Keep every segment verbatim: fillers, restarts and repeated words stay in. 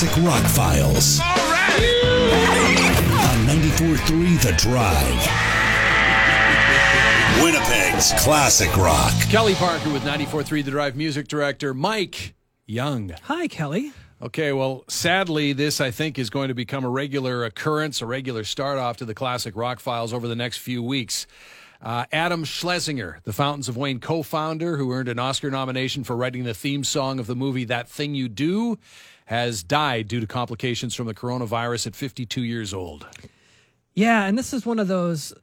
Classic Rock Files. All right! On ninety-four point three The Drive. Yeah! Winnipeg's Classic Rock. Kelly Parker with ninety-four point three The Drive, music director Mike Young. Hi, Kelly. Okay, well, sadly, this, I think, is going to become a regular occurrence, a regular start-off to the Classic Rock Files over the next few weeks. Uh, Adam Schlesinger, the Fountains of Wayne co-founder, who earned an Oscar nomination for writing the theme song of the movie That Thing You Do, has died due to complications from the coronavirus at fifty-two years old. Yeah, and this is one of those,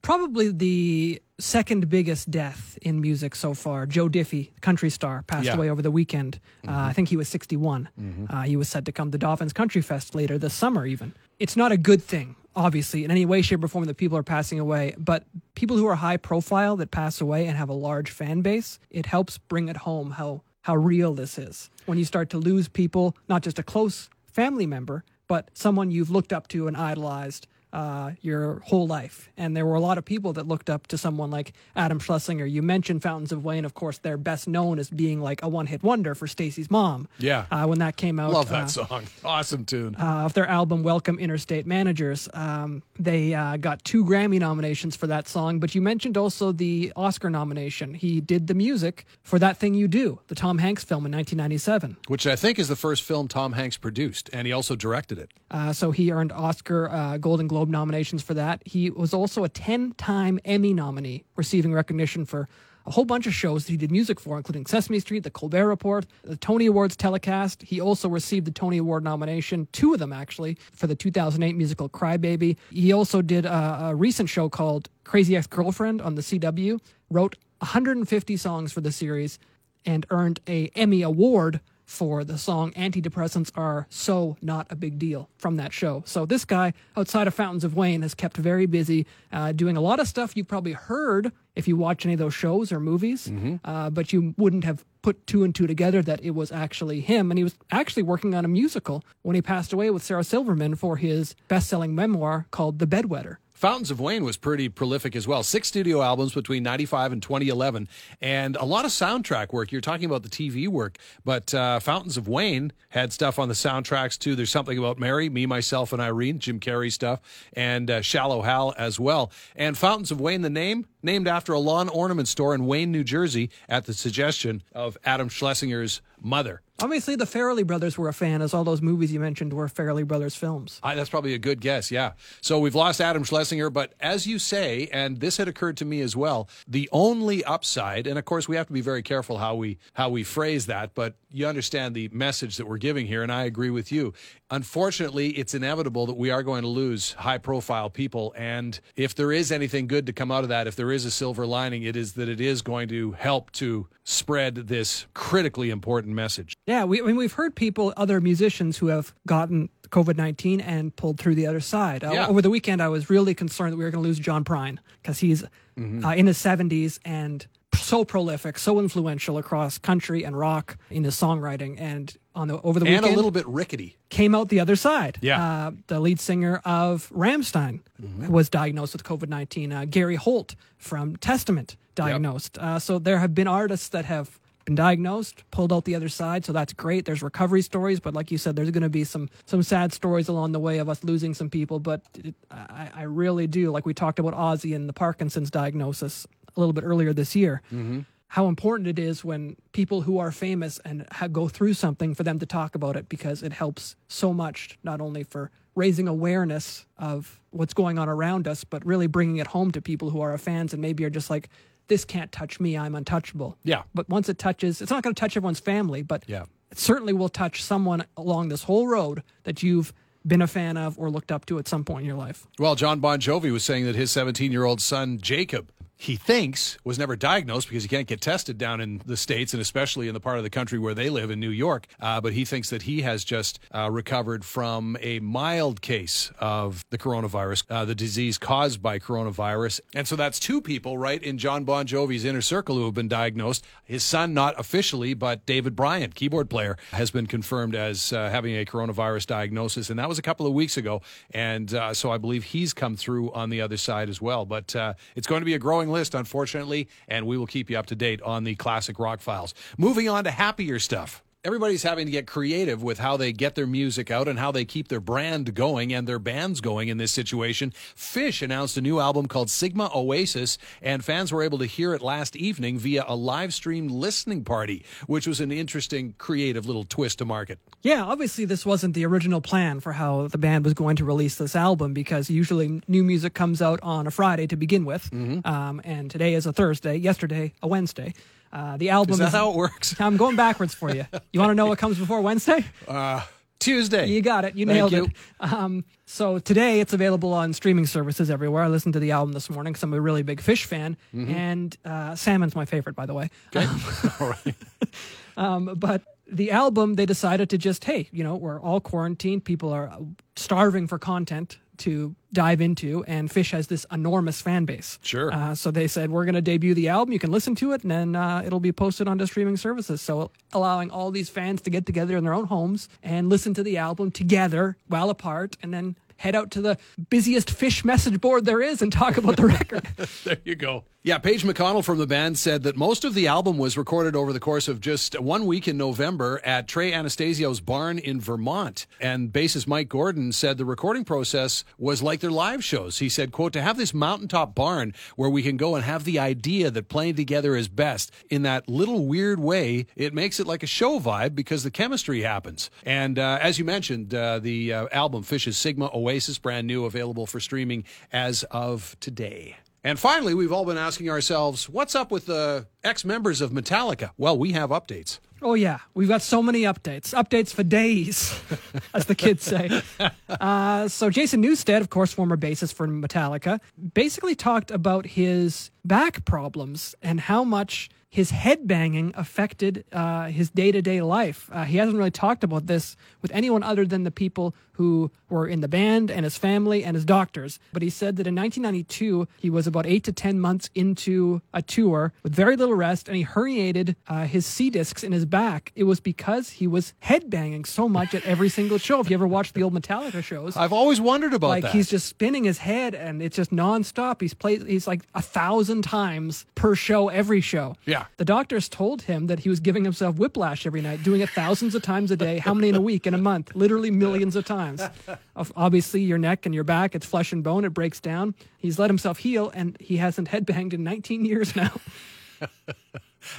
probably the second biggest death in music so far. Joe Diffie, country star, passed yeah. away over the weekend. Mm-hmm. Uh, I think he was sixty-one. Mm-hmm. Uh, he was said to come to Dolphins Country Fest later this summer even. It's not a good thing, obviously, in any way, shape, or form that people are passing away, but people who are high profile that pass away and have a large fan base, it helps bring it home how, how real this is. When you start to lose people, not just a close family member, but someone you've looked up to and idolized Uh, your whole life. And there were a lot of people that looked up to someone like Adam Schlesinger. You mentioned Fountains of Wayne. Of course, they're best known as being like a one-hit wonder for Stacy's Mom. Yeah. Uh, when that came out. Love that uh, song. Awesome tune. Uh, of their album, Welcome Interstate Managers. Um, they uh, got two Grammy nominations for that song, but you mentioned also the Oscar nomination. He did the music for That Thing You Do, the Tom Hanks film in nineteen ninety-seven. Which I think is the first film Tom Hanks produced, and he also directed it. Uh, so he earned Oscar, uh, Golden Globe nominations for that. He was also a ten-time Emmy nominee, receiving recognition for a whole bunch of shows that he did music for, including Sesame Street, The Colbert Report, the Tony Awards telecast. He also received the Tony Award nomination, two of them actually, for the two thousand eight musical Cry Baby. He also did a, a recent show called Crazy Ex-Girlfriend on the C W, wrote one hundred fifty songs for the series, and earned an Emmy Award for the song Antidepressants Are So Not a Big Deal from that show. So this guy, outside of Fountains of Wayne, has kept very busy uh, doing a lot of stuff you probably heard if you watch any of those shows or movies, mm-hmm. uh, but you wouldn't have put two and two together that it was actually him. And he was actually working on a musical when he passed away with Sarah Silverman for his best-selling memoir called The Bedwetter. Fountains of Wayne was pretty prolific as well. Six studio albums between ninety-five and twenty eleven, and a lot of soundtrack work. You're talking about the T V work, but uh, Fountains of Wayne had stuff on the soundtracks too. There's Something About Mary, Me, Myself, and Irene, Jim Carrey stuff, and uh, Shallow Hal as well. And Fountains of Wayne, the name, named after a lawn ornament store in Wayne, New Jersey, at the suggestion of Adam Schlesinger's mother. Obviously, the Farrelly brothers were a fan, as all those movies you mentioned were Farrelly brothers films. I, that's probably a good guess, yeah. So we've lost Adam Schlesinger, but as you say, and this had occurred to me as well, the only upside, and of course we have to be very careful how we how we phrase that, but you understand the message that we're giving here, and I agree with you. Unfortunately, it's inevitable that we are going to lose high-profile people, and if there is anything good to come out of that, if there is a silver lining, it is that it is going to help to spread this critically important message. Yeah, we, I mean, we've heard people, other musicians who have gotten covid nineteen and pulled through the other side. Uh, yeah. Over the weekend, I was really concerned that we were going to lose John Prine because he's mm-hmm. uh, in his seventies and so prolific, so influential across country and rock in his songwriting. And on the over the weekend, and a little bit rickety, came out the other side. Yeah, uh, the lead singer of Rammstein mm-hmm. was diagnosed with covid nineteen. Uh, Gary Holt from Testament diagnosed. Yep. Uh, so there have been artists that have been diagnosed, pulled out the other side, so that's great. There's recovery stories, but like you said, there's going to be some some sad stories along the way of us losing some people, but it, I, I really do, like we talked about Ozzy and the Parkinson's diagnosis a little bit earlier this year, mm-hmm. how important it is when people who are famous and ha- go through something for them to talk about it, because it helps so much, not only for raising awareness of what's going on around us, but really bringing it home to people who are fans and maybe are just like, this can't touch me, I'm untouchable. Yeah. But once it touches, it's not going to touch everyone's family, but yeah. it certainly will touch someone along this whole road that you've been a fan of or looked up to at some point in your life. Well, John Bon Jovi was saying that his seventeen-year-old son, Jacob, he thinks was never diagnosed because he can't get tested down in the States, and especially in the part of the country where they live in New York. Uh, but he thinks that he has just uh, recovered from a mild case of the coronavirus, uh, the disease caused by coronavirus. And so that's two people, right, in John Bon Jovi's inner circle who have been diagnosed. His son, not officially, but David Bryan, keyboard player, has been confirmed as uh, having a coronavirus diagnosis. And that was a couple of weeks ago. And uh, so I believe he's come through on the other side as well. But uh, it's going to be a growing list, unfortunately, and we will keep you up to date on the Classic Rock Files. Moving on to happier stuff. everybody's having to get creative with how they get their music out and how they keep their brand going and their bands going in this situation. Phish announced a new album called Sigma Oasis, and fans were able to hear it last evening via a live stream listening party, which was an interesting, creative little twist to market. Yeah, obviously this wasn't the original plan for how the band was going to release this album, because usually new music comes out on a Friday to begin with, mm-hmm. um, and today is a Thursday, yesterday a Wednesday. Uh, the album is that is, how it works? I'm going backwards for you. You want to know what comes before Wednesday? Uh, Tuesday. You got it. You nailed Thank you. it. Um, so today it's available on streaming services everywhere. I listened to the album this morning because I'm a really big Phish fan. Mm-hmm. And uh, salmon's my favorite, by the way. Okay. Um, all right. um, but the album, they decided to just, hey, you know, we're all quarantined. People are starving for content to dive into, and Phish has this enormous fan base. Sure. Uh, so they said, we're going to debut the album. You can listen to it, and then uh, it'll be posted onto streaming services. So allowing all these fans to get together in their own homes and listen to the album together while apart, and then head out to the busiest Phish message board there is and talk about the record. There you go. Yeah, Page McConnell from the band said that most of the album was recorded over the course of just one week in November at Trey Anastasio's barn in Vermont. And bassist Mike Gordon said the recording process was like their live shows. He said, quote, to have this mountaintop barn where we can go and have the idea that playing together is best in that little weird way, it makes it like a show vibe because the chemistry happens. And uh, as you mentioned, uh, the uh, album Fish's Sigma Oasis, brand new, available for streaming as of today. And finally, we've all been asking ourselves, what's up with the ex-members of Metallica? Well, we have updates. Oh, yeah. We've got so many updates. Updates for days, as the kids say. Uh, so Jason Newsted, of course, former bassist for Metallica, basically talked about his back problems and how much his headbanging affected uh, his day-to-day life. Uh, he hasn't really talked about this with anyone other than the people who were in the band and his family and his doctors. But he said that in nineteen ninety-two, he was about eight to ten months into a tour with very little rest, and he herniated uh, his C-discs in his back. It was because he was headbanging so much at every single show. If you ever watched the old Metallica shows. I've always wondered about like, that. Like, he's just spinning his head, and it's just nonstop. He's played, he's like a thousand times per show, every show. Yeah. The doctors told him that he was giving himself whiplash every night, doing it thousands of times a day, how many in a week, in a month, literally millions of times. Obviously, your neck and your back, it's flesh and bone, it breaks down. He's let himself heal, and he hasn't headbanged in nineteen years now.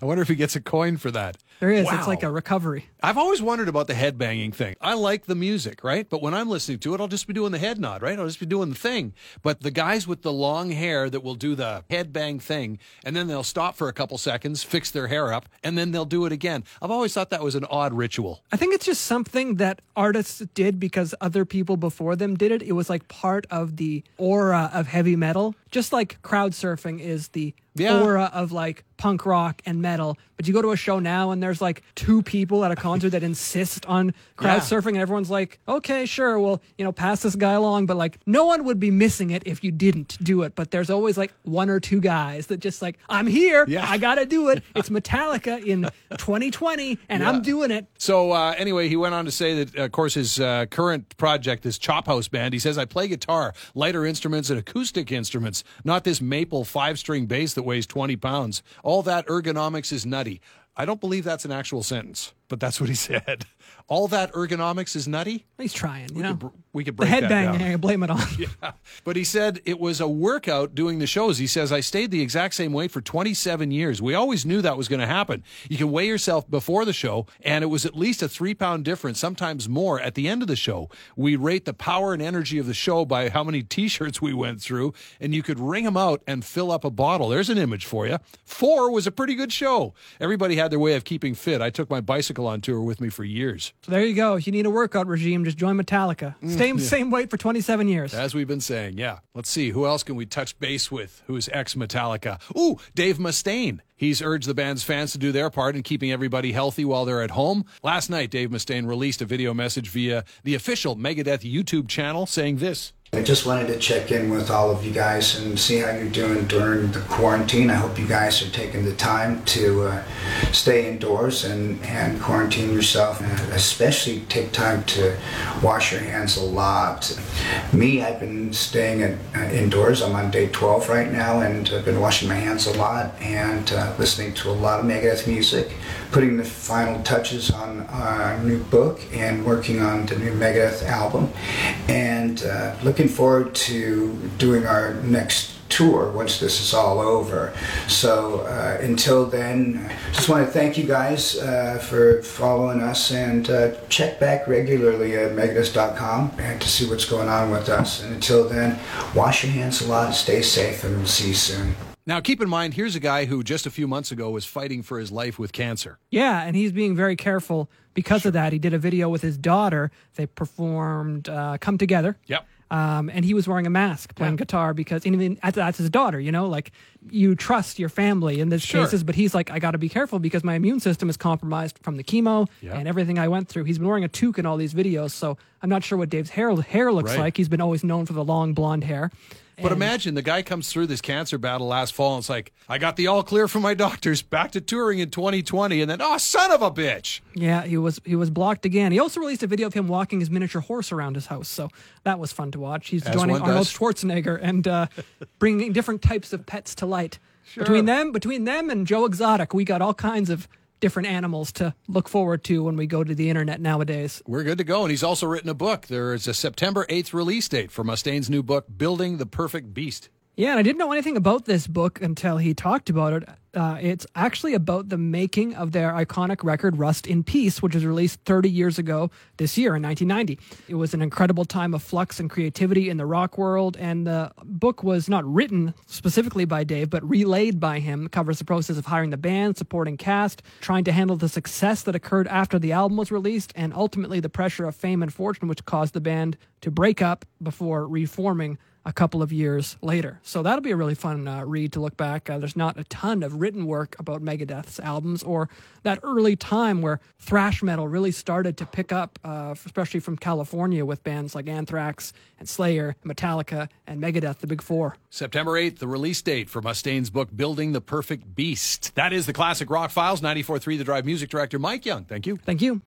I wonder if he gets a coin for that. There is. Wow. It's like a recovery. I've always wondered about the headbanging thing. I like the music, right? But when I'm listening to it, I'll just be doing the head nod, right? I'll just be doing the thing. But the guys with the long hair that will do the headbang thing, and then they'll stop for a couple seconds, fix their hair up, and then they'll do it again. I've always thought that was an odd ritual. I think it's just something that artists did because other people before them did it. It was like part of the aura of heavy metal. Just like crowd surfing is the yeah. aura of like punk rock and metal, but you go to a show now and there's like two people at a concert that insist on crowd yeah. surfing, and everyone's like, okay, sure, well, you know, pass this guy along, but like no one would be missing it if you didn't do it. But there's always like one or two guys that just like, I'm here, yeah. I gotta do it. It's Metallica in twenty twenty, and yeah. I'm doing it. So uh, anyway, he went on to say that, of course, his uh, current project, this Chop House band, he says, I play guitar, lighter instruments, and acoustic instruments, not this maple five-string bass that weighs twenty pounds. All that ergonomics is nutty. I don't believe that's an actual sentence, but that's what he said. All that ergonomics is nutty? He's trying, you we know. Could, we could break the head that bang, down. I blame it on. Yeah. But he said it was a workout doing the shows. He says, I stayed the exact same weight for twenty-seven years. We always knew that was going to happen. You can weigh yourself before the show, and it was at least a three-pound difference, sometimes more, at the end of the show. We rate the power and energy of the show by how many T-shirts we went through, and you could wring them out and fill up a bottle. There's an image for you. Four was a pretty good show. Everybody had their way of keeping fit. I took my bicycle on tour with me for years. So there you go. If you need a workout regime, just join Metallica. Mm, same yeah. same weight for twenty-seven years. As we've been saying, yeah. Let's see. Who else can we touch base with who's ex-Metallica? Ooh, Dave Mustaine. He's urged the band's fans to do their part in keeping everybody healthy while they're at home. Last night, Dave Mustaine released a video message via the official Megadeth YouTube channel saying this. I just wanted to check in with all of you guys and see how you're doing during the quarantine. I hope you guys are taking the time to uh, stay indoors and, and quarantine yourself, and especially take time to wash your hands a lot. Me, I've been staying at, uh, indoors. I'm on day twelve right now, and I've been washing my hands a lot and uh, listening to a lot of Megadeth music, putting the final touches on our new book and working on the new Megadeth album, and uh, looking forward to doing our next tour once this is all over. So uh, until then, just want to thank you guys uh, for following us, and uh, check back regularly at Meganus dot com and to see what's going on with us. And until then, wash your hands a lot, stay safe, and we'll see you soon. Now, keep in mind, here's a guy who just a few months ago was fighting for his life with cancer. Yeah, and he's being very careful because sure. of that. He did a video with his daughter. They performed uh, Come Together. Yep. Um, and he was wearing a mask, playing yeah. guitar, because even that's his daughter, you know, like, you trust your family in these sure. cases. But he's like, I got to be careful because my immune system is compromised from the chemo yeah. and everything I went through. He's been wearing a toque in all these videos, so I'm not sure what Dave's hair, hair looks right. like. He's been always known for the long blonde hair. But and imagine the guy comes through this cancer battle last fall and it's like, I got the all clear from my doctors, back to touring in twenty twenty, and then, oh, son of a bitch. Yeah, he was he was blocked again. He also released a video of him walking his miniature horse around his house, so that was fun to watch. He's As joining Arnold Schwarzenegger and uh, bringing different types of pets to light. Sure. Between them, between them and Joe Exotic, we got all kinds of different animals to look forward to when we go to the internet nowadays. We're good to go. And he's also written a book. There is a September eighth release date for Mustaine's new book, Building the Perfect Beast. Yeah, and I didn't know anything about this book until he talked about it. Uh, it's actually about the making of their iconic record, Rust in Peace, which was released thirty years ago this year in nineteen ninety. It was an incredible time of flux and creativity in the rock world, and the book was not written specifically by Dave, but relayed by him. It covers the process of hiring the band, supporting cast, trying to handle the success that occurred after the album was released, and ultimately the pressure of fame and fortune, which caused the band to break up before reforming a couple of years later. So that'll be a really fun uh, read to look back. Uh, there's not a ton of written work about Megadeth's albums or that early time where thrash metal really started to pick up, uh, especially from California, with bands like Anthrax and Slayer, Metallica, and Megadeth, the big four. September eighth, the release date for Mustaine's book, Building the Perfect Beast. That is the Classic Rock Files, ninety-four point three The Drive music director Mike Young. Thank you. Thank you.